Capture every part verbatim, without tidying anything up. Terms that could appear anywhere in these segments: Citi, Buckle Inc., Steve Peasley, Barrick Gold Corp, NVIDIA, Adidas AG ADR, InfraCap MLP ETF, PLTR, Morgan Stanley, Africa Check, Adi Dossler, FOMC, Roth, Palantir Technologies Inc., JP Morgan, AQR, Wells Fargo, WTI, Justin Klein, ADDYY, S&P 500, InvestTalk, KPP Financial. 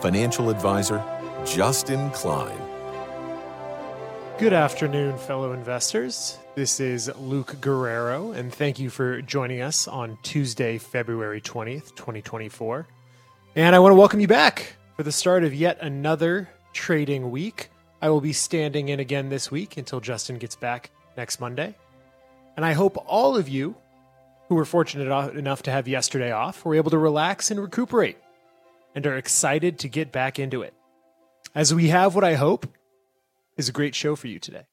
Financial Advisor, Justin Klein. Good afternoon, fellow investors. This is Luke Guerrero, and thank you for joining us on Tuesday, February twentieth, twenty twenty-four. And I want to welcome you back for the start of yet another trading week. I will be standing in again this week until Justin gets back next Monday. And I hope all of you who were fortunate enough to have yesterday off were able to relax and recuperate and are excited to get back into it, as we have what I hope is a great show for you today.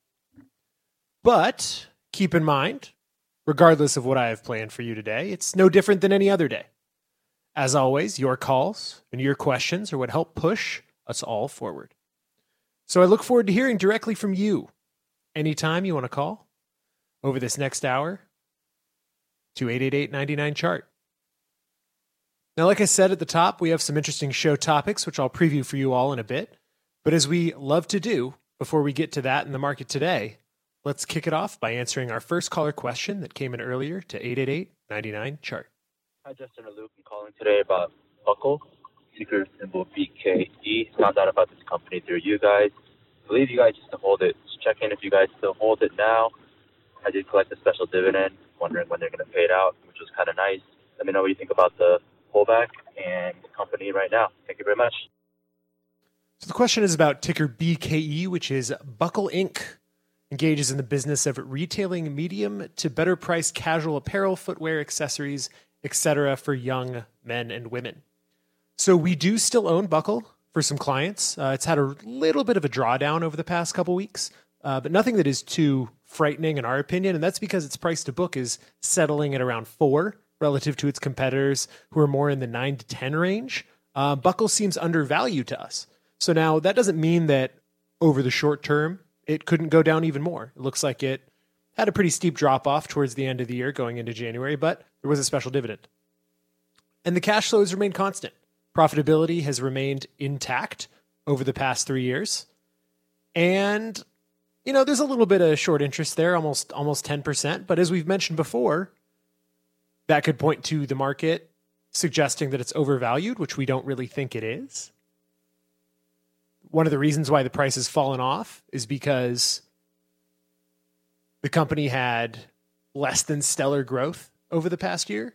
But keep in mind, regardless of what I have planned for you today, it's no different than any other day. As always, your calls and your questions are what help push us all forward. So I look forward to hearing directly from you anytime you want to call over this next hour to eight eight eight, nine nine, C H A R T. Now, like I said at the top, we have some interesting show topics, which I'll preview for you all in a bit. But as we love to do before we get to that in the market today, let's kick it off by answering our first caller question that came in earlier to eight eight eight, nine nine, C H A R T. Hi, Justin and Luke. I'm calling today about Buckle, ticker symbol B K E. Found out about this company through you guys. I believe you guys used to hold it. Just check in if you guys still hold it now. I did collect a special dividend, wondering when they're going to pay it out, which was kind of nice. Let me know what you think about the pullback and the company right now. Thank you very much. So the question is about ticker B K E, which is Buckle Incorporated. Engages in the business of retailing medium to better priced casual apparel, footwear, accessories, et cetera for young men and women. So we do still own Buckle for some clients. Uh, it's had a little bit of a drawdown over the past couple weeks, uh, but nothing that is too frightening in our opinion, and that's because its price to book is settling at around four relative to its competitors who are more in the nine to ten range. Uh, Buckle seems undervalued to us. So now that doesn't mean that over the short term, it couldn't go down even more. It looks like it had a pretty steep drop off towards the end of the year going into January, but there was a special dividend. And the cash flows remain constant. Profitability has remained intact over the past three years. And, you know, there's a little bit of short interest there, almost almost ten percent. But as we've mentioned before, that could point to the market suggesting that it's overvalued, which we don't really think it is. One of the reasons why the price has fallen off is because the company had less than stellar growth over the past year.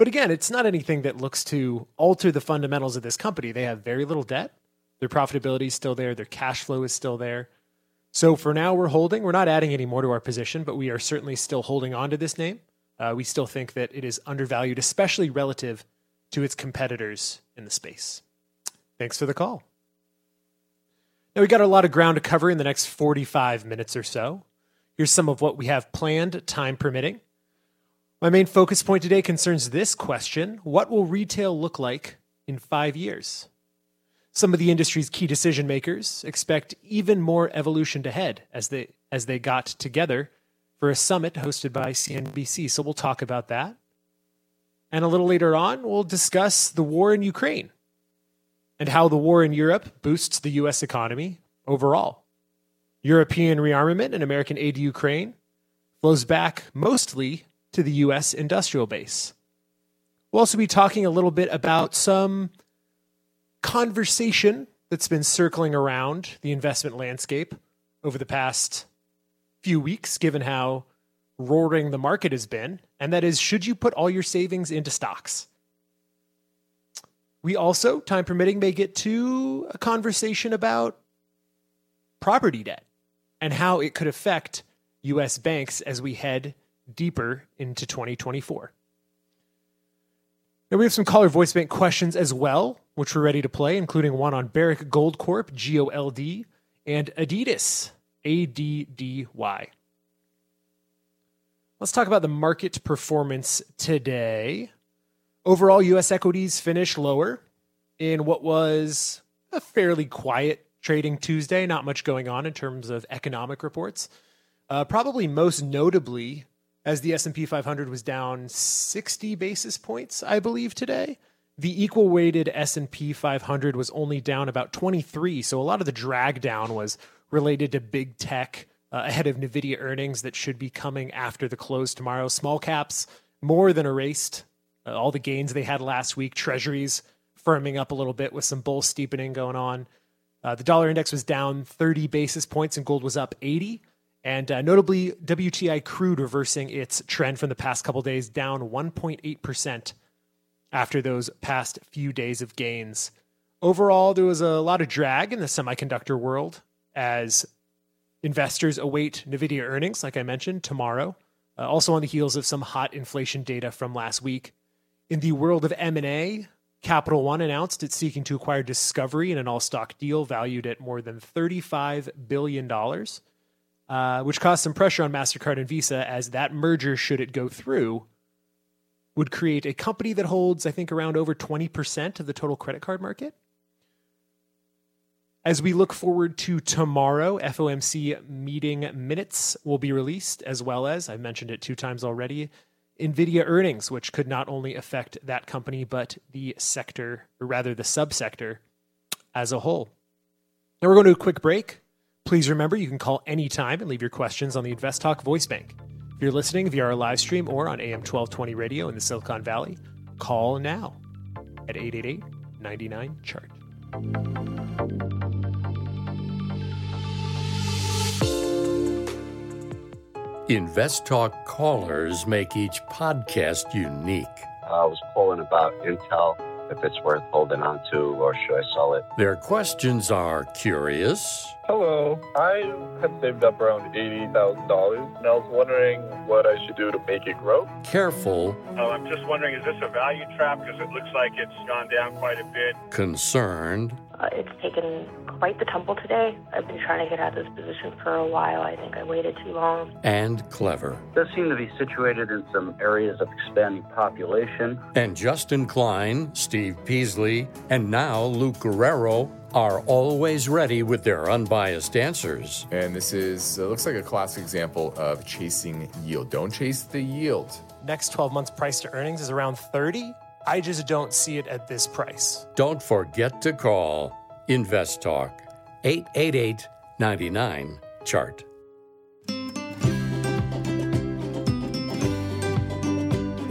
But again, it's not anything that looks to alter the fundamentals of this company. They have very little debt. Their profitability is still there. Their cash flow is still there. So for now, we're holding. We're not adding any more to our position, but we are certainly still holding on to this name. Uh, we still think that it is undervalued, especially relative to its competitors in the space. Thanks for the call. Now, we got a lot of ground to cover in the next forty-five minutes or so. Here's some of what we have planned, time permitting. My main focus point today concerns this question: what will retail look like in five years? Some of the industry's key decision makers expect even more evolution ahead as they as they got together for a summit hosted by C N B C. So we'll talk about that. And a little later on, we'll discuss the war in Ukraine and how the war in Europe boosts the U S economy overall. European rearmament and American aid to Ukraine flows back mostly to the U S industrial base. We'll also be talking a little bit about some conversation that's been circling around the investment landscape over the past few weeks, given how roaring the market has been, and that is, should you put all your savings into stocks? We also, time permitting, may get to a conversation about property debt and how it could affect U S banks as we head deeper into twenty twenty-four. Now, we have some caller voice bank questions as well, which we're ready to play, including one on Barrick Gold Corp, G O L D, and Adidas A D D Y. Let's talk about the market performance today. Overall, U S equities finished lower in what was a fairly quiet trading Tuesday. Not much going on in terms of economic reports. Uh, probably most notably, as the S and P five hundred was down sixty basis points, I believe, today. The equal-weighted S and P five hundred was only down about twenty-three, so a lot of the drag down was related to big tech uh, ahead of NVIDIA earnings that should be coming after the close tomorrow. Small caps more than erased uh, all the gains they had last week. Treasuries firming up a little bit with some bull steepening going on. Uh, the dollar index was down thirty basis points and gold was up eighty. And uh, notably, W T I crude reversing its trend from the past couple days, down one point eight percent. after those past few days of gains. Overall, there was a lot of drag in the semiconductor world as investors await NVIDIA earnings, like I mentioned, tomorrow, uh, also on the heels of some hot inflation data from last week. In the world of M and A, Capital One announced it's seeking to acquire Discovery in an all-stock deal valued at more than thirty-five billion dollars, uh, which caused some pressure on MasterCard and Visa, as that merger, should it go through, would create a company that holds, I think, around over twenty percent of the total credit card market. As we look forward to tomorrow, F O M C meeting minutes will be released, as well as, I mentioned it two times already, NVIDIA earnings, which could not only affect that company, but the sector, or rather the subsector as a whole. Now we're going to a quick break. Please remember, you can call anytime and leave your questions on the InvestTalk Voice Bank. If you're listening via our live stream or on A M twelve twenty radio in the Silicon Valley, call now at eight eight eight, nine nine, C H A R T. InvestTalk callers make each podcast unique. I was calling about Intel, if it's worth holding on to or should I sell it. Their questions are curious. Hello, I had saved up around eighty thousand dollars and I was wondering what I should do to make it grow. Careful. Oh, I'm just wondering, is this a value trap? Because it looks like it's gone down quite a bit. Concerned. Uh, it's taken quite the tumble today. I've been trying to get out of this position for a while. I think I waited too long. And clever. Does seem to be situated in some areas of expanding population. And Justin Klein, Steve Peasley, and now Luke Guerrero are always ready with their unbiased answers. And this is uh, looks like a classic example of chasing yield. Don't chase the yield. Next twelve months price to earnings is around thirty. I just don't see it at this price. Don't forget to call InvestTalk eight eight eight, nine nine, C H A R T.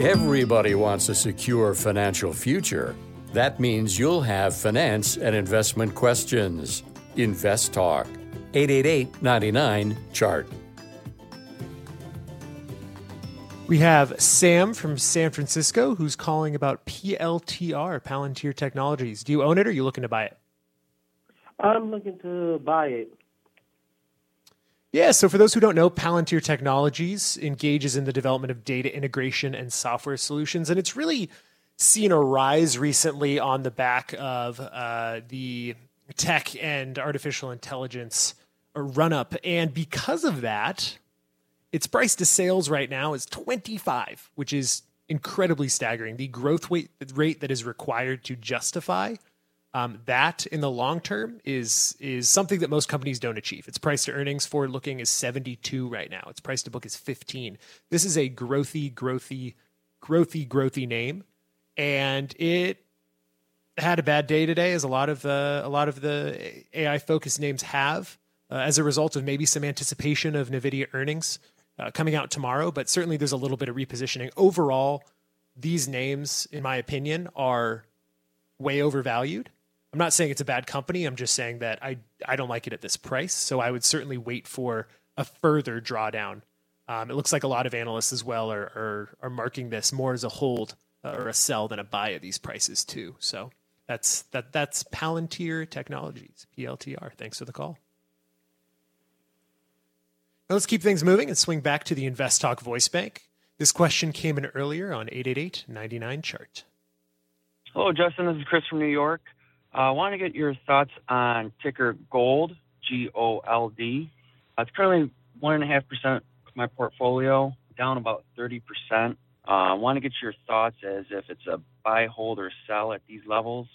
Everybody wants a secure financial future. That means you'll have finance and investment questions. InvestTalk, eight eight eight, nine nine, C H A R T. We have Sam from San Francisco who's calling about P L T R, Palantir Technologies. Do you own it or are you looking to buy it? I'm looking to buy it. Yeah, so for those who don't know, Palantir Technologies engages in the development of data integration and software solutions, and it's really seen a rise recently on the back of uh, the tech and artificial intelligence run-up. And because of that, its price to sales right now is twenty-five, which is incredibly staggering. The growth rate that is required to justify um, that in the long term is, is something that most companies don't achieve. Its price to earnings forward-looking is seventy-two right now. Its price to book is fifteen. This is a growthy, growthy, growthy, growthy name. And it had a bad day today, as a lot of uh, a lot of the A I-focused names have, uh, as a result of maybe some anticipation of NVIDIA earnings uh, coming out tomorrow. But certainly there's a little bit of repositioning. Overall, these names, in my opinion, are way overvalued. I'm not saying it's a bad company. I'm just saying that I, I don't like it at this price. So I would certainly wait for a further drawdown. Um, it looks like a lot of analysts as well are are, are marking this more as a hold or a sell than a buy at these prices too. So that's that. That's Palantir Technologies, P L T R. Thanks for the call. Now let's keep things moving and swing back to the InvestTalk Voice Bank. This question came in earlier on eight eight eight, nine nine, C H A R T. Hello, Justin. This is Chris from New York. I uh, want to get your thoughts on ticker GOLD, G O L D. Uh, it's currently one point five percent of my portfolio, down about thirty percent. I uh, want to get your thoughts as if it's a buy, hold, or sell at these levels.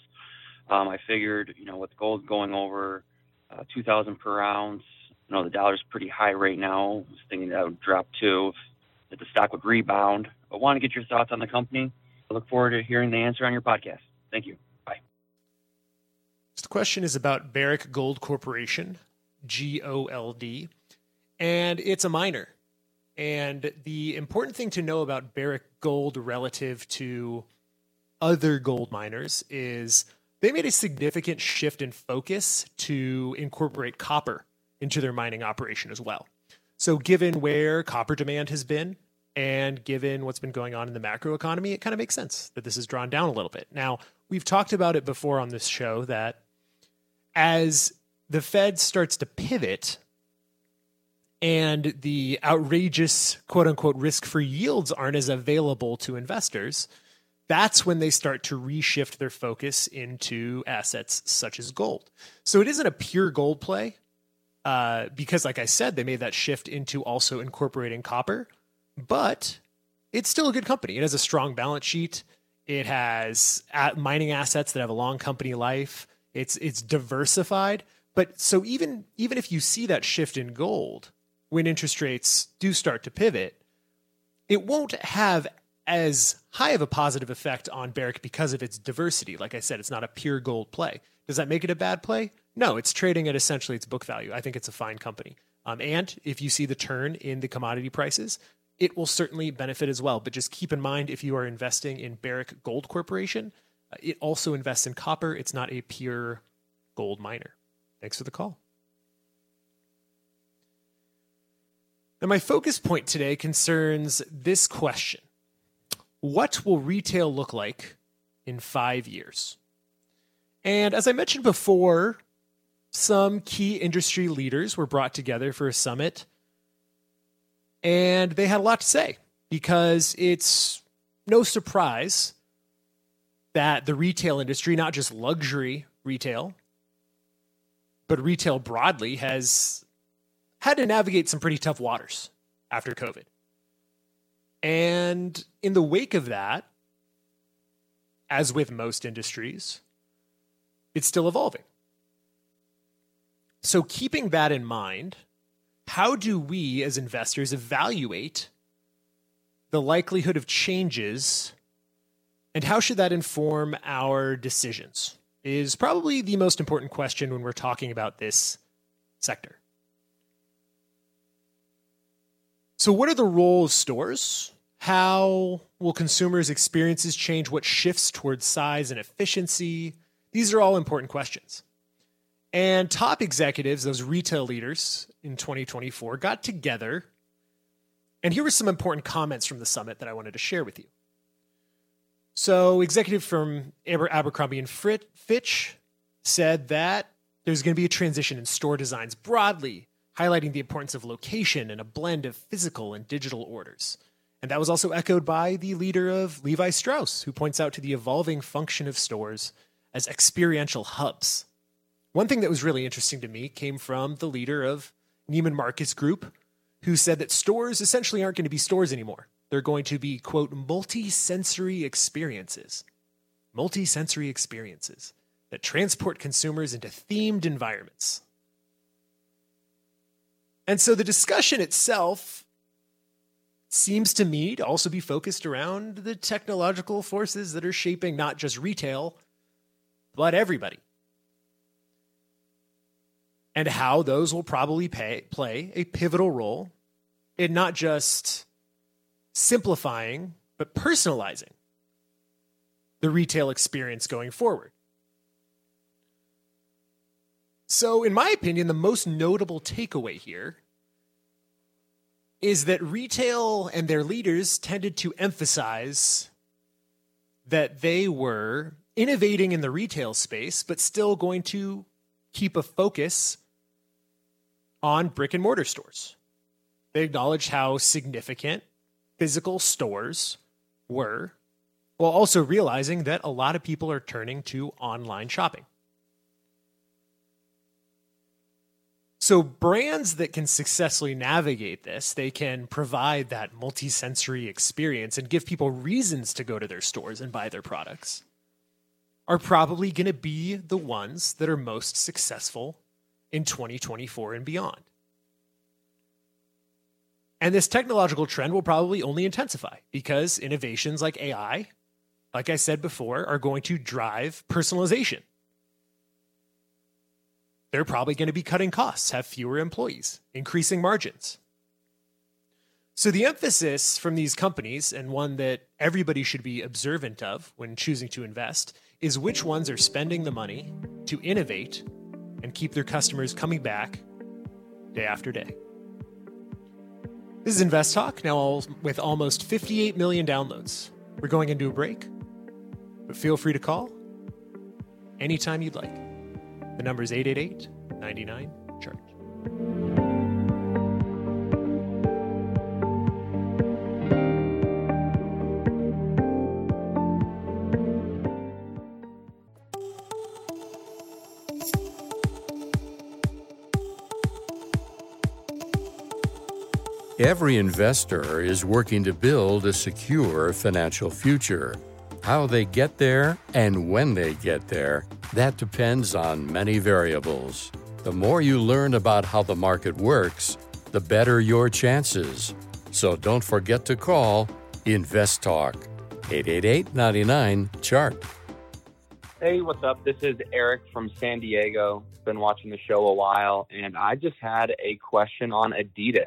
Um, I figured, you know, with gold going over uh, two thousand per ounce, you know, the dollar's pretty high right now. I was thinking that would drop too, that the stock would rebound. I want to get your thoughts on the company. I look forward to hearing the answer on your podcast. Thank you. Bye. The question is about Barrick Gold Corporation, G O L D, and it's a miner. And the important thing to know about Barrick Gold relative to other gold miners is they made a significant shift in focus to incorporate copper into their mining operation as well. So given where copper demand has been and given what's been going on in the macro economy, it kind of makes sense that this is drawn down a little bit. Now, we've talked about it before on this show that as the Fed starts to pivot and the outrageous, quote-unquote, risk-free yields aren't as available to investors, that's when they start to reshift their focus into assets such as gold. So it isn't a pure gold play uh, because, like I said, they made that shift into also incorporating copper, but it's still a good company. It has a strong balance sheet. It has mining assets that have a long company life. It's it's diversified. But so even even if you see that shift in gold, when interest rates do start to pivot, it won't have as high of a positive effect on Barrick because of its diversity. Like I said, it's not a pure gold play. Does that make it a bad play? No, it's trading at essentially its book value. I think it's a fine company. Um, and if you see the turn in the commodity prices, it will certainly benefit as well. But just keep in mind, if you are investing in Barrick Gold Corporation, it also invests in copper. It's not a pure gold miner. Thanks for the call. Now, my focus point today concerns this question. What will retail look like in five years? And as I mentioned before, some key industry leaders were brought together for a summit, and they had a lot to say because it's no surprise that the retail industry, not just luxury retail, but retail broadly, has had to navigate some pretty tough waters after COVID. And in the wake of that, as with most industries, it's still evolving. So keeping that in mind, how do we as investors evaluate the likelihood of changes, and how should that inform our decisions? Is probably the most important question when we're talking about this sector. So what are the role of stores? How will consumers' experiences change? What shifts towards size and efficiency? These are all important questions. And top executives, those retail leaders in twenty twenty-four, got together. And here were some important comments from the summit that I wanted to share with you. So executive from Aber- Abercrombie and Fitch said that there's going to be a transition in store designs broadly, highlighting the importance of location and a blend of physical and digital orders. And that was also echoed by the leader of Levi Strauss, who points out to the evolving function of stores as experiential hubs. One thing that was really interesting to me came from the leader of Neiman Marcus Group, who said that stores essentially aren't going to be stores anymore. They're going to be, quote, multi-sensory experiences, multi-sensory experiences that transport consumers into themed environments. And so the discussion itself seems to me to also be focused around the technological forces that are shaping not just retail, but everybody, and how those will probably pay, play a pivotal role in not just simplifying, but personalizing the retail experience going forward. So, in my opinion, the most notable takeaway here is that retail and their leaders tended to emphasize that they were innovating in the retail space, but still going to keep a focus on brick and mortar stores. They acknowledged how significant physical stores were, while also realizing that a lot of people are turning to online shopping. So brands that can successfully navigate this, they can provide that multi-sensory experience and give people reasons to go to their stores and buy their products, are probably going to be the ones that are most successful in twenty twenty-four and beyond. And this technological trend will probably only intensify because innovations like A I, like I said before, are going to drive personalization. They're probably going to be cutting costs, have fewer employees, increasing margins. So the emphasis from these companies, and one that everybody should be observant of when choosing to invest, is which ones are spending the money to innovate and keep their customers coming back day after day. This is InvestTalk, now with almost fifty-eight million downloads. We're going into a break, but feel free to call anytime you'd like. The number is eight eight eight, nine nine, C H A R T. Every investor is working to build a secure financial future. How they get there and when they get there, that depends on many variables. The more you learn about how the market works, the better your chances. So don't forget to call InvestTalk, eight eight eight, nine nine, C H A R T. Hey, what's up? This is Eric from San Diego. Been watching the show a while, and I just had a question on Adidas.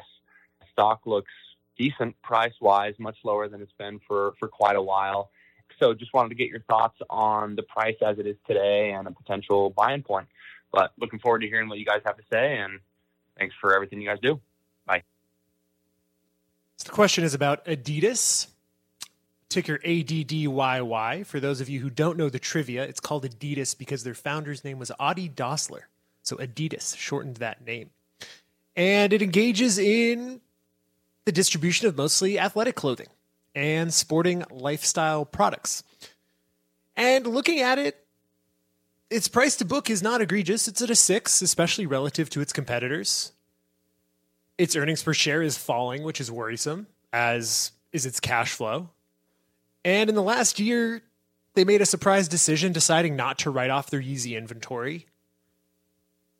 Stock looks decent price-wise, much lower than it's been for, for quite a while. So just wanted to get your thoughts on the price as it is today and a potential buy-in point. But looking forward to hearing what you guys have to say, and thanks for everything you guys do. Bye. So the question is about Adidas, ticker A D D Y Y. For those of you who don't know the trivia, it's called Adidas because their founder's name was Adi Dossler. So Adidas shortened that name. And it engages in the distribution of mostly athletic clothing and sporting lifestyle products. And looking at it, its price to book is not egregious. It's at a six, especially relative to its competitors. Its earnings per share is falling, which is worrisome, as is its cash flow. And in the last year, they made a surprise decision deciding not to write off their Yeezy inventory,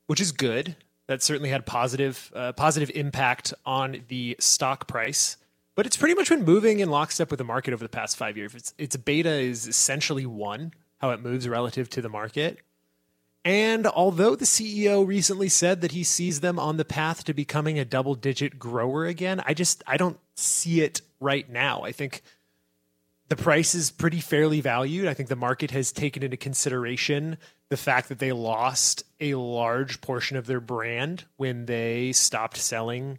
which is good. That certainly had positive, uh, positive impact on the stock price. But it's pretty much been moving in lockstep with the market over the past five years. Its, its beta is essentially one, how it moves relative to the market. And although the C E O recently said that he sees them on the path to becoming a double-digit grower again, I just I don't see it right now. I think the price is pretty fairly valued. I think the market has taken into consideration the fact that they lost a large portion of their brand when they stopped selling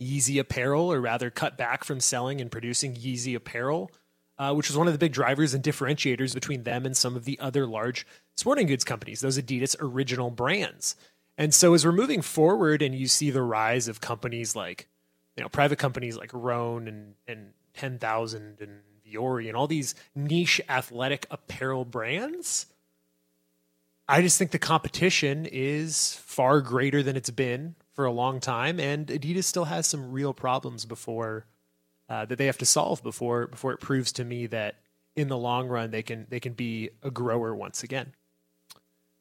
Yeezy apparel, or rather cut back from selling and producing Yeezy apparel, uh, which was one of the big drivers and differentiators between them and some of the other large sporting goods companies, those Adidas original brands. And so as we're moving forward and you see the rise of companies like, you know, private companies like Rhone and, and ten thousand and Vuori and all these niche athletic apparel brands, I just think the competition is far greater than it's been for a long time, and Adidas still has some real problems before uh, that they have to solve before before it proves to me that in the long run they can they can be a grower once again.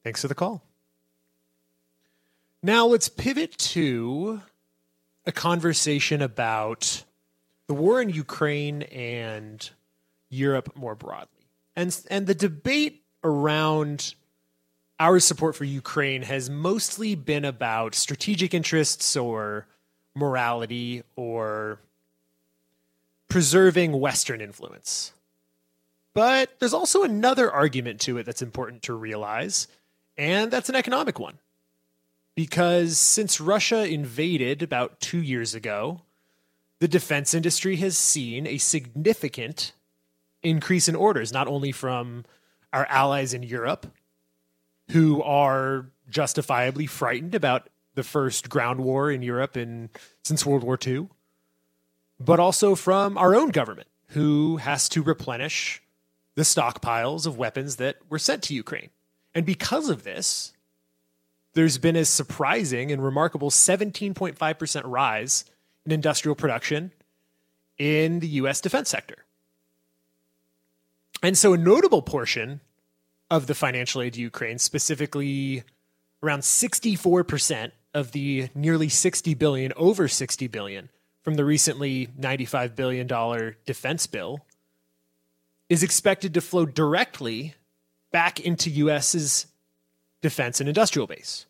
Thanks for the call. Now let's pivot to a conversation about the war in Ukraine and Europe more broadly, and and the debate around our support for Ukraine has mostly been about strategic interests or morality or preserving Western influence. But there's also another argument to it that's important to realize, and that's an economic one. Because since Russia invaded about two years ago, the defense industry has seen a significant increase in orders, not only from our allies in Europe, who are justifiably frightened about the first ground war in Europe in since World War Two, but also from our own government, who has to replenish the stockpiles of weapons that were sent to Ukraine. And because of this, there's been a surprising and remarkable seventeen point five percent rise in industrial production in the U S defense sector. And so a notable portion of the financial aid to Ukraine, specifically around sixty-four percent of the nearly sixty billion dollars, over sixty billion dollars from the recently ninety-five billion dollars defense bill, is expected to flow directly back into U S's defense and industrial base.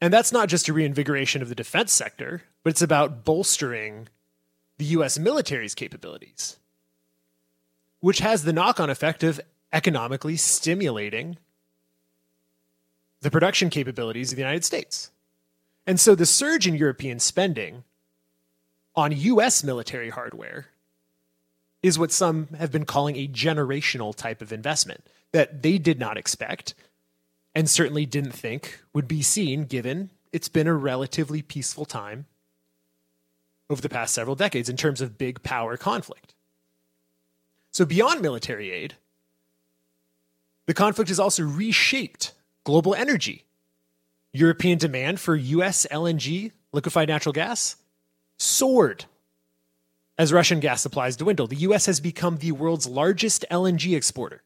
And that's not just a reinvigoration of the defense sector, but it's about bolstering the U S military's capabilities, which has the knock-on effect of economically stimulating the production capabilities of the United States. And so the surge in European spending on U S military hardware is what some have been calling a generational type of investment that they did not expect and certainly didn't think would be seen, given it's been a relatively peaceful time over the past several decades in terms of big power conflict. So beyond military aid, the conflict has also reshaped global energy. European demand for U S L N G, liquefied natural gas, soared as Russian gas supplies dwindled. The U S has become the world's largest L N G exporter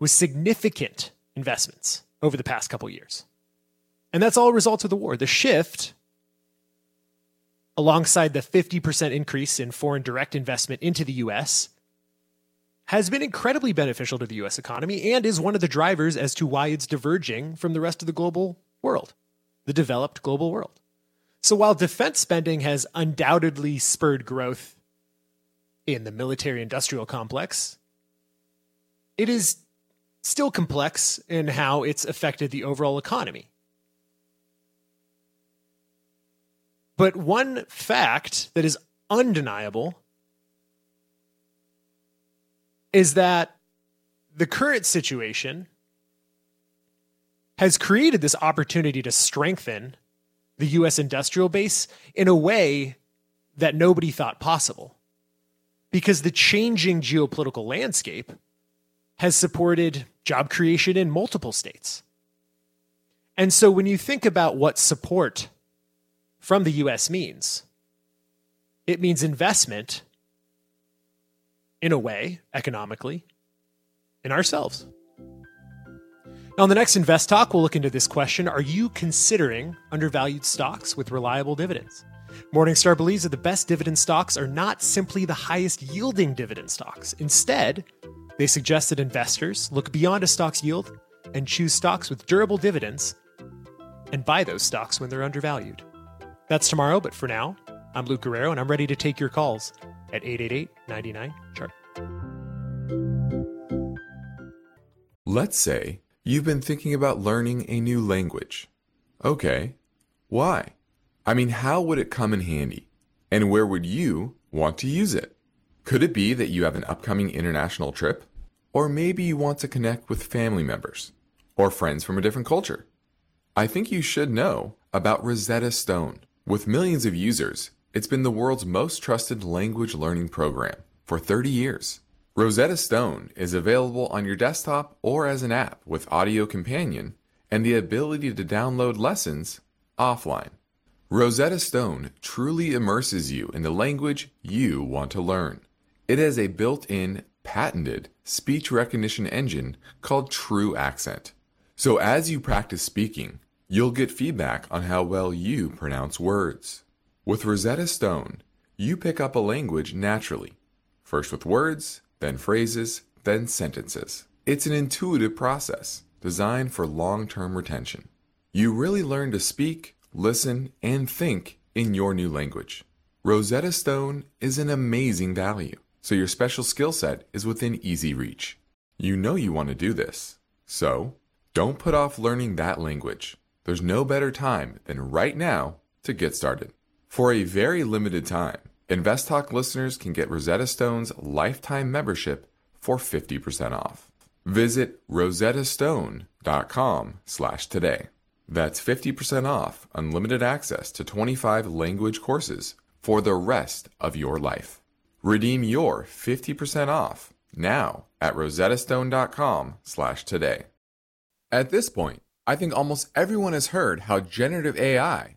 with significant investments over the past couple years. And that's all a result of the war. The shift, alongside the fifty percent increase in foreign direct investment into the U S, has been incredibly beneficial to the U S economy and is one of the drivers as to why it's diverging from the rest of the global world, the developed global world. So while defense spending has undoubtedly spurred growth in the military-industrial complex, it is still complex in how it's affected the overall economy. But one fact that is undeniable is that the current situation has created this opportunity to strengthen the U S industrial base in a way that nobody thought possible, because the changing geopolitical landscape has supported job creation in multiple states. And so when you think about what support from the U S means, it means investment, in a way, economically, in ourselves. Now, on the next Invest Talk, we'll look into this question. Are you considering undervalued stocks with reliable dividends? Morningstar believes that the best dividend stocks are not simply the highest yielding dividend stocks. Instead, they suggest that investors look beyond a stock's yield and choose stocks with durable dividends and buy those stocks when they're undervalued. That's tomorrow, but for now, I'm Luke Guerrero, and I'm ready to take your calls at eight eight eight, nine nine, C H A R T. Let's say you've been thinking about learning a new language. Okay, why? I mean, how would it come in handy? And where would you want to use it? Could it be that you have an upcoming international trip? Or maybe you want to connect with family members or friends from a different culture? I think you should know about Rosetta Stone. With millions of users, it's been the world's most trusted language learning program for thirty years. Rosetta Stone is available on your desktop or as an app with audio companion and the ability to download lessons offline. Rosetta Stone truly immerses you in the language you want to learn. It has a built-in, patented speech recognition engine called True Accent. So as you practice speaking, you'll get feedback on how well you pronounce words. With Rosetta Stone, you pick up a language naturally, first with words, then phrases, then sentences. It's an intuitive process designed for long-term retention. You really learn to speak, listen, and think in your new language. Rosetta Stone is an amazing value, so your special skill set is within easy reach. You know you want to do this, so don't put off learning that language. There's no better time than right now to get started. For a very limited time, InvestTalk listeners can get Rosetta Stone's lifetime membership for fifty percent off. Visit rosettastone.com slash today. That's fifty percent off unlimited access to twenty-five language courses for the rest of your life. Redeem your fifty percent off now at rosettastone.com slash today. At this point, I think almost everyone has heard how generative A I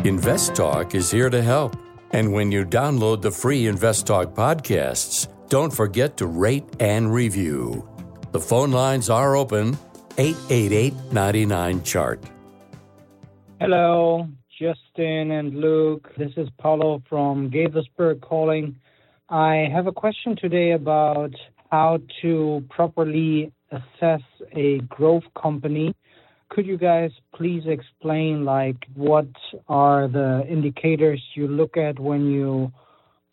InvestTalk is here to help. And when you download the free InvestTalk podcasts, don't forget to rate and review. The phone lines are open, eight eight eight, nine nine, C H A R T. Hello, Justin and Luke. This is Paulo from Gaithersburg calling. I have a question today about how to properly assess a growth company. Could you guys please explain, like, what are the indicators you look at when you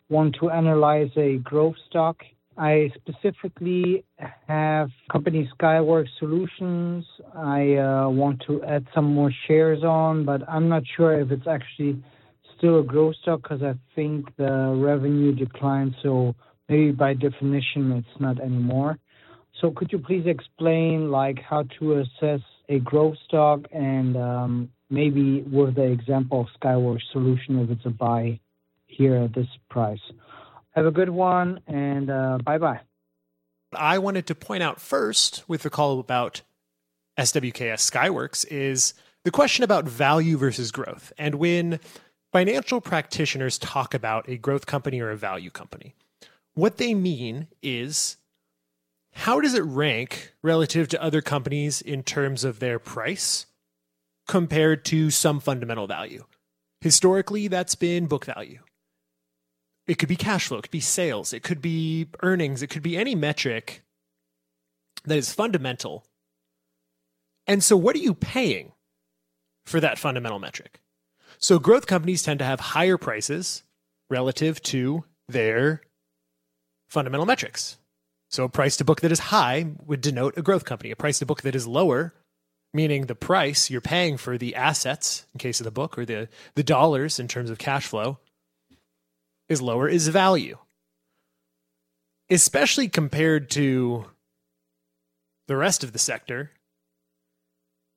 want to analyze a growth stock? I specifically have company Skyworks Solutions. I uh, want to add some more shares on, but I'm not sure if it's actually still a growth stock because I think the revenue declined, so maybe by definition it's not anymore. So could you please explain, like, how to assess a growth stock, and um, maybe with the example of Skyworks Solution, if it's a buy here at this price. Have a good one, and uh, bye-bye. I wanted to point out first, with the call about S W K S Skyworks, is the question about value versus growth. And when financial practitioners talk about a growth company or a value company, what they mean is, how does it rank relative to other companies in terms of their price compared to some fundamental value? Historically, that's been book value. It could be cash flow, it could be sales, it could be earnings, it could be any metric that is fundamental. And so what are you paying for that fundamental metric? So growth companies tend to have higher prices relative to their fundamental metrics. So a price to book that is high would denote a growth company. A price to book that is lower, meaning the price you're paying for the assets, in case of the book, or the, the dollars in terms of cash flow, is lower, is value. Especially compared to the rest of the sector,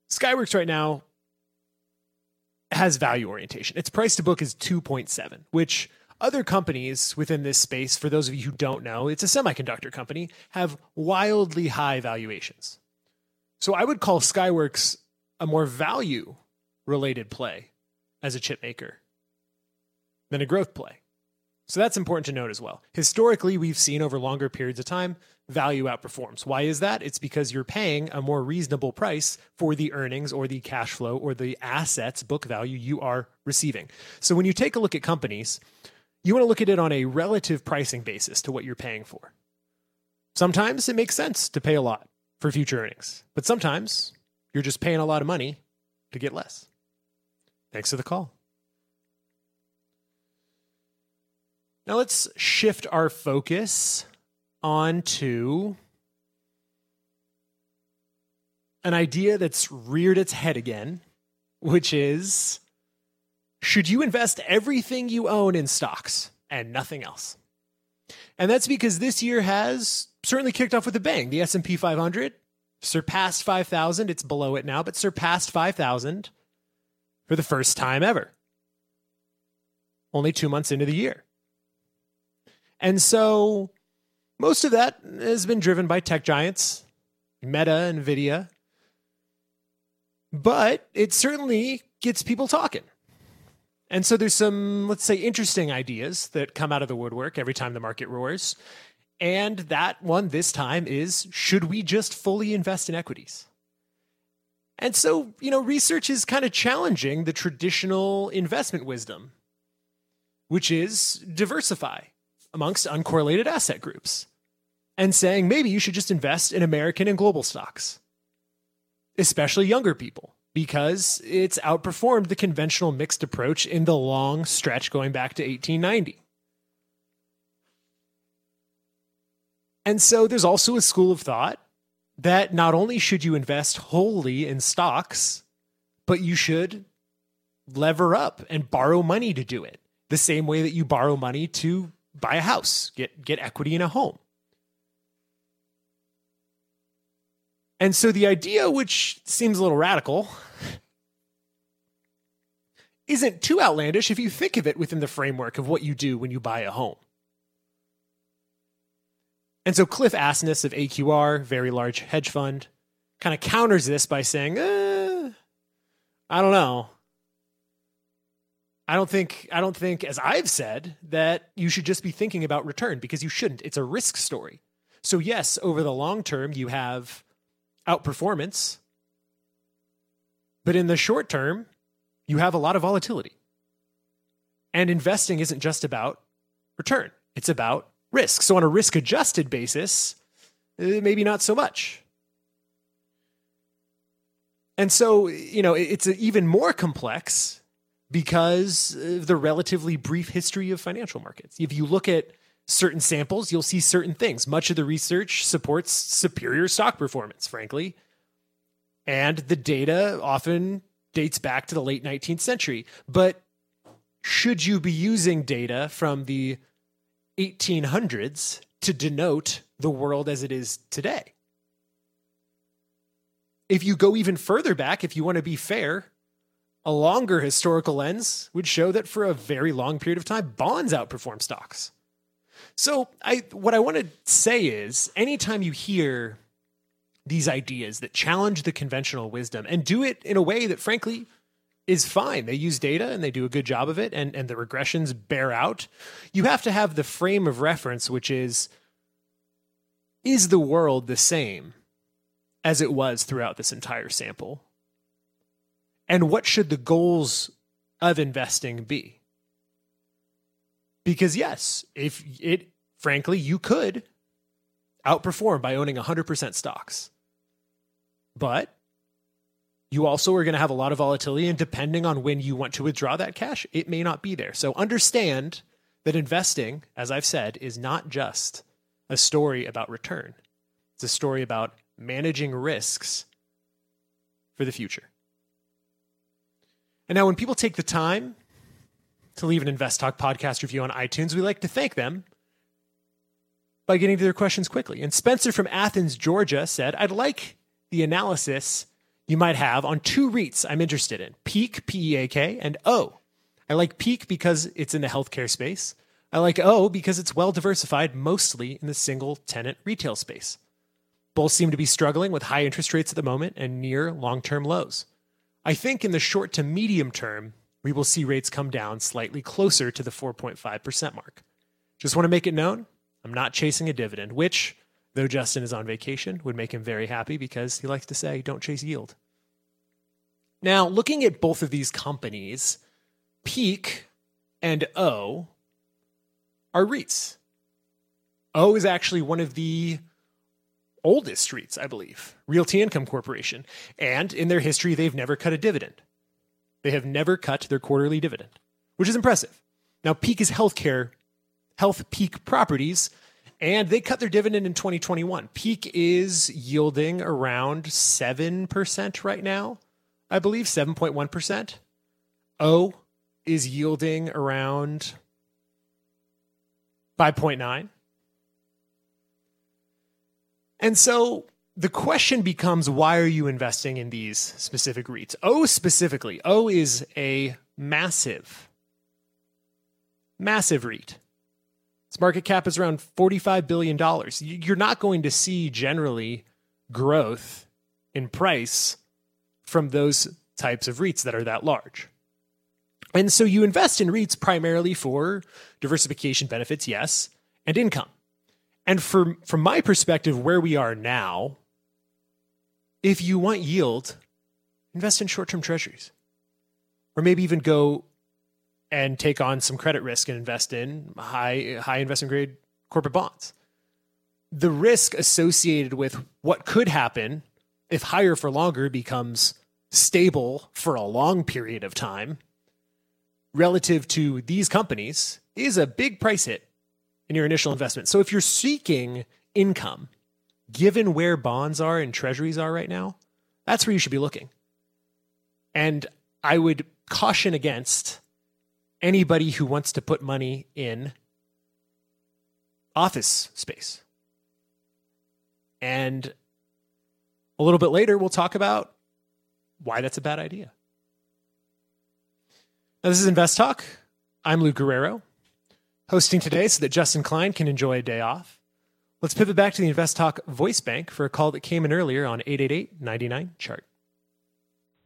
Skyworks right now has value orientation. Its price to book is two point seven, which... other companies within this space, for those of you who don't know, it's a semiconductor company, have wildly high valuations. So I would call Skyworks a more value-related play as a chip maker than a growth play. So that's important to note as well. Historically, we've seen over longer periods of time, value outperforms. Why is that? It's because you're paying a more reasonable price for the earnings or the cash flow or the assets, book value you are receiving. So when you take a look at companies... you want to look at it on a relative pricing basis to what you're paying for. Sometimes it makes sense to pay a lot for future earnings, but sometimes you're just paying a lot of money to get less. Thanks for the call. Now let's shift our focus onto an idea that's reared its head again, which is... should you invest everything you own in stocks and nothing else? And that's because this year has certainly kicked off with a bang. The S and P five hundred surpassed five thousand. It's below it now, but surpassed five thousand for the first time ever. Only two months into the year. And so most of that has been driven by tech giants, Meta, NVIDIA. But it certainly gets people talking. And so there's some, let's say, interesting ideas that come out of the woodwork every time the market roars. And that one this time is, should we just fully invest in equities? And so, you know, research is kind of challenging the traditional investment wisdom, which is diversify amongst uncorrelated asset groups and saying maybe you should just invest in American and global stocks, especially younger people, because it's outperformed the conventional mixed approach in the long stretch going back to eighteen ninety. And so there's also a school of thought that not only should you invest wholly in stocks, but you should lever up and borrow money to do it, the same way that you borrow money to buy a house, get get equity in a home. And so the idea, which seems a little radical, isn't too outlandish if you think of it within the framework of what you do when you buy a home. And so Cliff Asness of A Q R, very large hedge fund, kind of counters this by saying, eh, I don't know. I don't think, I don't think, as I've said, that you should just be thinking about return, because you shouldn't. It's a risk story. So yes, over the long term, you have outperformance. But in the short term, you have a lot of volatility. And investing isn't just about return. It's about risk. So on a risk-adjusted basis, maybe not so much. And so, you know, it's even more complex because of the relatively brief history of financial markets. If you look at certain samples, you'll see certain things. Much of the research supports superior stock performance, frankly. And the data often dates back to the late nineteenth century. But should you be using data from the eighteen hundreds to denote the world as it is today? If you go even further back, if you want to be fair, a longer historical lens would show that for a very long period of time, bonds outperform stocks. So I, what I want to say is, anytime you hear these ideas that challenge the conventional wisdom and do it in a way that frankly is fine. They use data and they do a good job of it, and, and the regressions bear out. You have to have the frame of reference, which is, is the world the same as it was throughout this entire sample? And what should the goals of investing be? Because yes, if it, frankly, you could outperform by owning one hundred percent stocks, but you also are going to have a lot of volatility, and depending on when you want to withdraw that cash, it may not be there. So understand that investing, as I've said, is not just a story about return. It's a story about managing risks for the future. And now when people take the time to leave an Invest Talk podcast review on iTunes, we like to thank them by getting to their questions quickly. And Spencer from Athens, Georgia said, I'd like the analysis you might have on two REITs I'm interested in, PEAK, P E A K, and O. I like PEAK because it's in the healthcare space. I like O because it's well diversified, mostly in the single-tenant retail space. Both seem to be struggling with high interest rates at the moment and near long-term lows. I think in the short to medium term, we will see rates come down slightly closer to the four point five percent mark. Just want to make it known, I'm not chasing a dividend, which, though Justin is on vacation, would make him very happy because he likes to say, don't chase yield. Now, looking at both of these companies, PEAK and O are REITs. O is actually one of the oldest REITs, I believe, Realty Income Corporation. And in their history, they've never cut a dividend. They have never cut their quarterly dividend, which is impressive. Now, PEAK is healthcare, Healthpeak Properties, and they cut their dividend in twenty twenty-one. PEAK is yielding around seven percent right now. I believe seven point one percent. O is yielding around five point nine. And so the question becomes, why are you investing in these specific REITs? O specifically, O is a massive, massive REIT. Its market cap is around forty-five billion dollars. You're not going to see generally growth in price from those types of REITs that are that large. And so you invest in REITs primarily for diversification benefits, yes, and income. And from, from my perspective, where we are now, if you want yield, invest in short-term treasuries. Or maybe even go and take on some credit risk and invest in high, high investment-grade corporate bonds. The risk associated with what could happen if higher for longer becomes stable for a long period of time relative to these companies is a big price hit in your initial investment. So if you're seeking income, given where bonds are and treasuries are right now, that's where you should be looking. And I would caution against anybody who wants to put money in office space. And a little bit later, we'll talk about why that's a bad idea. Now, this is InvestTalk. I'm Luke Guerrero, hosting today so that Justin Klein can enjoy a day off. Let's pivot back to the InvestTalk voice bank for a call that came in earlier on eight eight eight, nine nine, chart.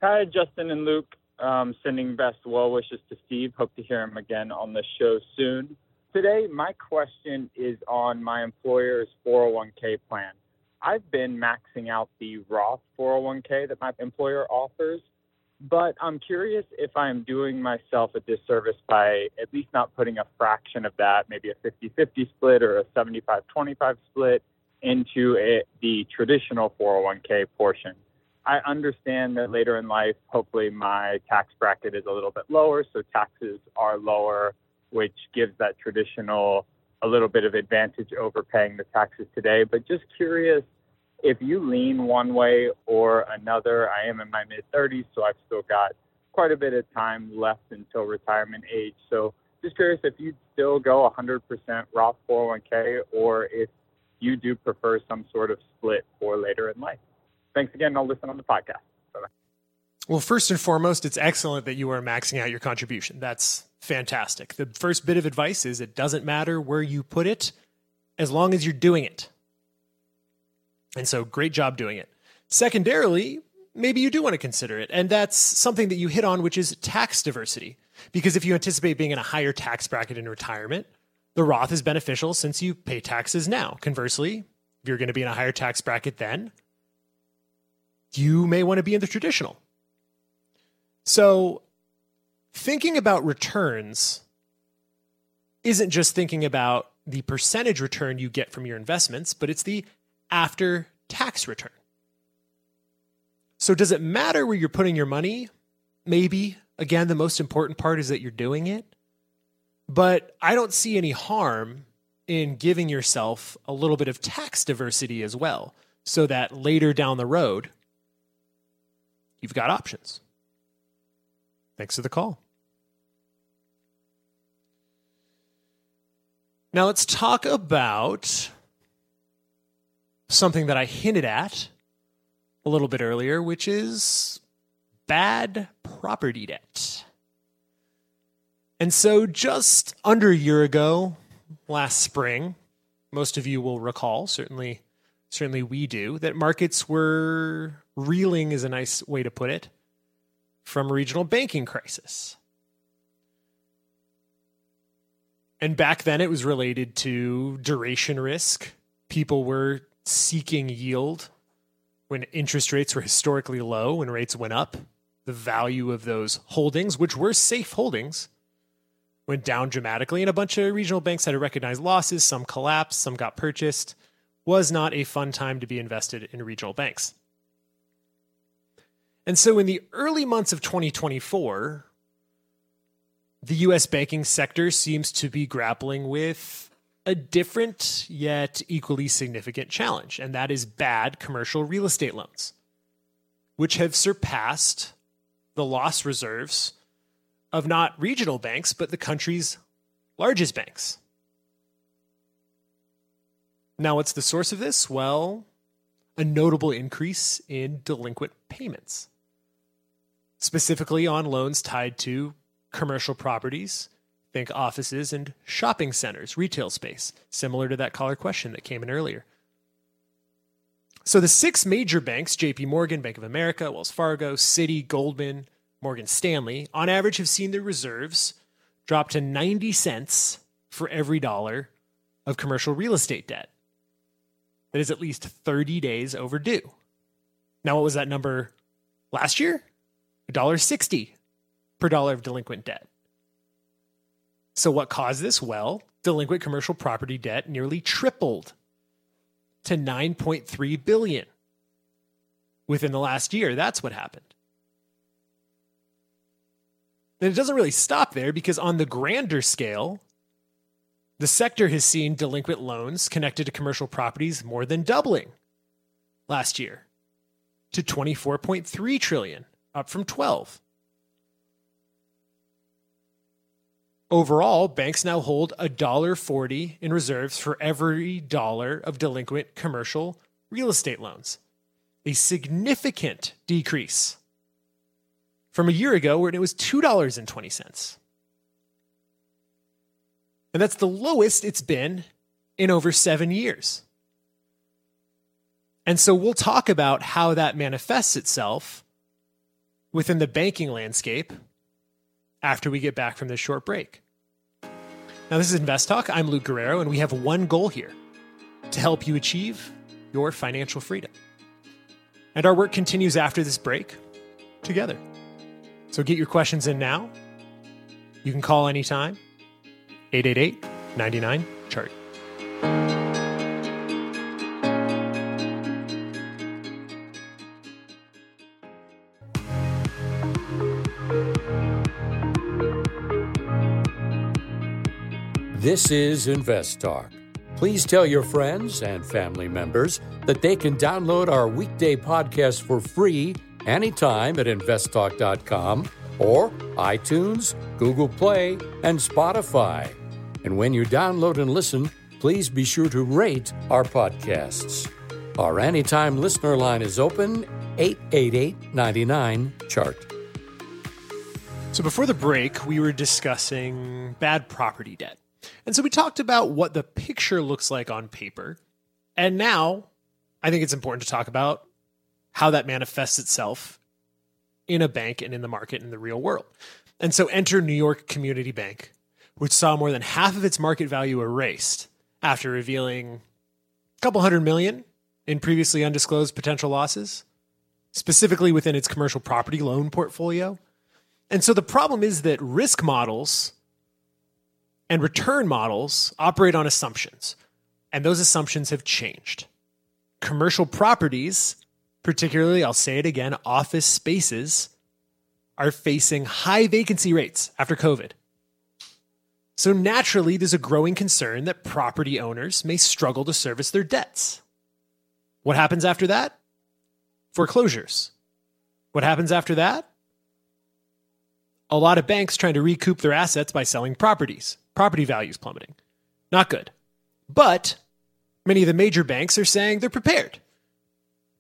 Hi, Justin and Luke. Um, sending best well wishes to Steve. Hope to hear him again on the show soon. Today, my question is on my employer's four oh one k plan. I've been maxing out the Roth four oh one k that my employer offers, but I'm curious if I'm doing myself a disservice by at least not putting a fraction of that, maybe a fifty-fifty split or a seventy-five twenty-five split into it, the traditional four oh one k portion. I understand that later in life, hopefully my tax bracket is a little bit lower, so taxes are lower, which gives that traditional a little bit of advantage over paying the taxes today. But just curious, if you lean one way or another, I am in my mid-thirties, so I've still got quite a bit of time left until retirement age. So just curious if you'd still go one hundred percent Roth four oh one k or if you do prefer some sort of split for later in life. Thanks again. I'll listen on the podcast. Bye-bye. Well, first and foremost, it's excellent that you are maxing out your contribution. That's fantastic. The first bit of advice is it doesn't matter where you put it as long as you're doing it. And so great job doing it. Secondarily, maybe you do want to consider it. And that's something that you hit on, which is tax diversity. Because if you anticipate being in a higher tax bracket in retirement, the Roth is beneficial since you pay taxes now. Conversely, if you're going to be in a higher tax bracket then, you may want to be in the traditional. So thinking about returns isn't just thinking about the percentage return you get from your investments, but it's the after-tax return. So does it matter where you're putting your money? Maybe. Again, the most important part is that you're doing it. But I don't see any harm in giving yourself a little bit of tax diversity as well, so that later down the road, you've got options. Thanks for the call. Now let's talk about something that I hinted at a little bit earlier, which is bad property debt. And so just under a year ago, last spring, most of you will recall, certainly certainly we do, that markets were reeling, is a nice way to put it, from a regional banking crisis. And back then it was related to duration risk. People were seeking yield when interest rates were historically low, when rates went up. The value of those holdings, which were safe holdings, went down dramatically. And a bunch of regional banks had to recognize losses. Some collapsed, some got purchased. Was not a fun time to be invested in regional banks. And so in the early months of twenty twenty-four, the U S banking sector seems to be grappling with a different yet equally significant challenge, and that is bad commercial real estate loans, which have surpassed the loss reserves of not regional banks, but the country's largest banks. Now, what's the source of this? Well, a notable increase in delinquent payments, specifically on loans tied to commercial properties, Think offices and shopping centers, retail space, similar to that caller question that came in earlier. So the six major banks, J P Morgan, Bank of America, Wells Fargo, Citi, Goldman, Morgan Stanley, on average have seen their reserves drop to ninety cents for every dollar of commercial real estate debt that is at least thirty days overdue. Now, what was that number last year? one dollar sixty per dollar of delinquent debt. So what caused this? Well, delinquent commercial property debt nearly tripled to nine point three billion dollars within the last year. That's what happened. And it doesn't really stop there, because on the grander scale, the sector has seen delinquent loans connected to commercial properties more than doubling last year to twenty-four point three trillion dollars, up from twelve. Overall, banks now hold one dollar forty in reserves for every dollar of delinquent commercial real estate loans, a significant decrease from a year ago where it was two dollars twenty. And that's the lowest it's been in over seven years. And so we'll talk about how that manifests itself within the banking landscape after we get back from this short break. Now, this is InvestTalk. I'm Luke Guerrero, and we have one goal here: to help you achieve your financial freedom. And our work continues after this break together. So get your questions in now. You can call anytime, eight eight eight, nine nine, C H A R T. This is InvestTalk. Please tell your friends and family members that they can download our weekday podcast for free anytime at invest talk dot com or iTunes, Google Play, and Spotify. And when you download and listen, please be sure to rate our podcasts. Our anytime listener line is open, eight eight eight, nine nine, C H A R T. So before the break, we were discussing bad property debt. And so we talked about what the picture looks like on paper. And now I think it's important to talk about how that manifests itself in a bank and in the market in the real world. And so enter New York Community Bank, which saw more than half of its market value erased after revealing a couple hundred million in previously undisclosed potential losses, specifically within its commercial property loan portfolio. And so the problem is that risk models and return models operate on assumptions, and those assumptions have changed. Commercial properties, particularly, I'll say it again, office spaces, are facing high vacancy rates after COVID. So naturally, there's a growing concern that property owners may struggle to service their debts. What happens after that? Foreclosures. What happens after that? A lot of banks trying to recoup their assets by selling properties. Property values plummeting. Not good. But many of the major banks are saying they're prepared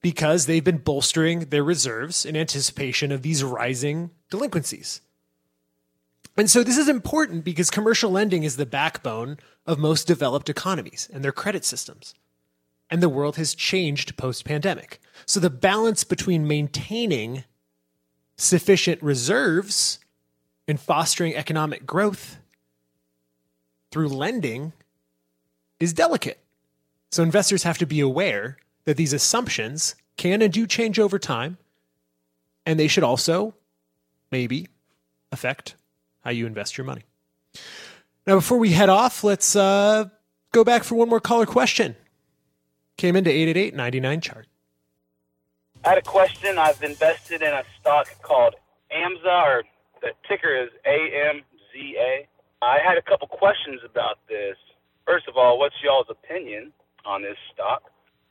because they've been bolstering their reserves in anticipation of these rising delinquencies. And so this is important because commercial lending is the backbone of most developed economies and their credit systems. And the world has changed post-pandemic. So the balance between maintaining sufficient reserves and fostering economic growth through lending is delicate. So investors have to be aware that these assumptions can and do change over time, and they should also maybe affect how you invest your money. Now, before we head off, let's uh, go back for one more caller question. Came into eight eight eight, nine nine, C H A R T. I had a question. I've invested in a stock called AMZA, or the ticker is A M Z A. I had a couple questions about this. First of all, what's y'all's opinion on this stock?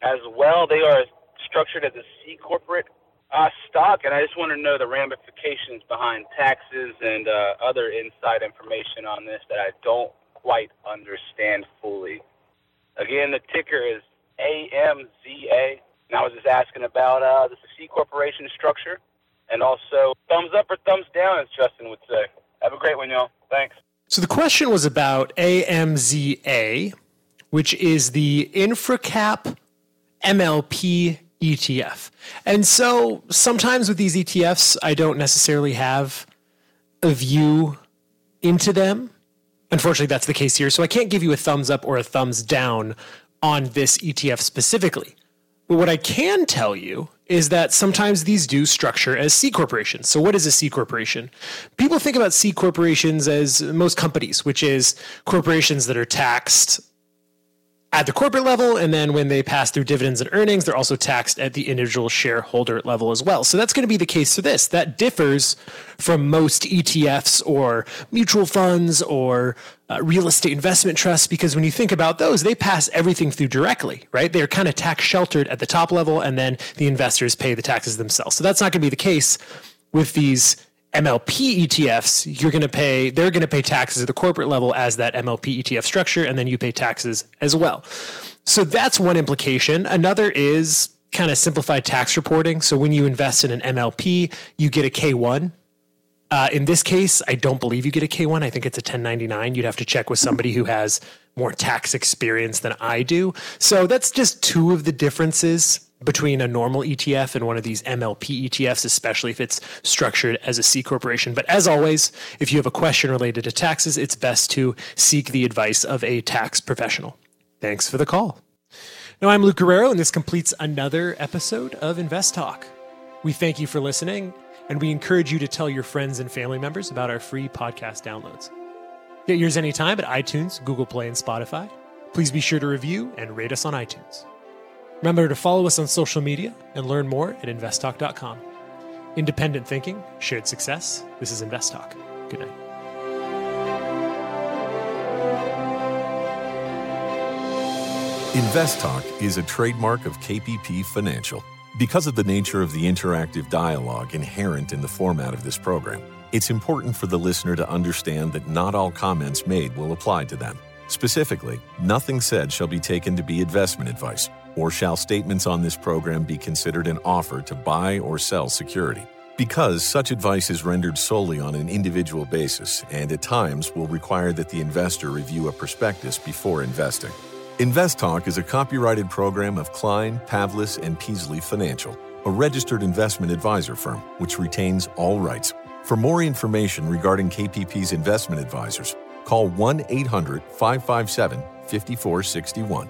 As well, they are structured as a C corporate uh, stock, and I just want to know the ramifications behind taxes and uh, other inside information on this that I don't quite understand fully. Again, the ticker is A M Z A. And I was just asking about uh, the C corporation structure, and also thumbs up or thumbs down, as Justin would say. Have a great one, y'all. Thanks. So the question was about A M Z A, which is the InfraCap M L P E T F. And so sometimes with these E T Fs, I don't necessarily have a view into them. Unfortunately, that's the case here. So I can't give you a thumbs up or a thumbs down on this E T F specifically. But what I can tell you is that sometimes these do structure as C corporations. So what is a C corporation? People think about C corporations as most companies, which is corporations that are taxed at the corporate level, and then when they pass through dividends and earnings, they're also taxed at the individual shareholder level as well. So that's going to be the case for this. That differs from most E T Fs or mutual funds or uh, real estate investment trusts, because when you think about those, they pass everything through directly, right? They're kind of tax sheltered at the top level, and then the investors pay the taxes themselves. So that's not going to be the case with these M L P E T Fs. You're going to pay, they're going to pay taxes at the corporate level as that M L P E T F structure, and then you pay taxes as well. So that's one implication. Another is kind of simplified tax reporting. So when you invest in an M L P, you get a K one. Uh, in this case, I don't believe you get a K one. I think it's a ten ninety-nine. You'd have to check with somebody who has more tax experience than I do. So that's just two of the differences between a normal E T F and one of these M L P E T Fs, especially if it's structured as a C corporation. But as always, if you have a question related to taxes, it's best to seek the advice of a tax professional. Thanks for the call. Now, I'm Luke Guerrero, and this completes another episode of Invest Talk. We thank you for listening, and we encourage you to tell your friends and family members about our free podcast downloads. Get yours anytime at iTunes, Google Play, and Spotify. Please be sure to review and rate us on iTunes. Remember to follow us on social media and learn more at invest talk dot com. Independent thinking, shared success. This is InvestTalk. Good night. InvestTalk is a trademark of K P P Financial. Because of the nature of the interactive dialogue inherent in the format of this program, it's important for the listener to understand that not all comments made will apply to them. Specifically, nothing said shall be taken to be investment advice, or shall statements on this program be considered an offer to buy or sell security. Because such advice is rendered solely on an individual basis and at times will require that the investor review a prospectus before investing. InvestTalk is a copyrighted program of Klein, Pavlis, and Peasley Financial, a registered investment advisor firm which retains all rights. For more information regarding K P P's investment advisors, call one eight hundred five five seven five four six one.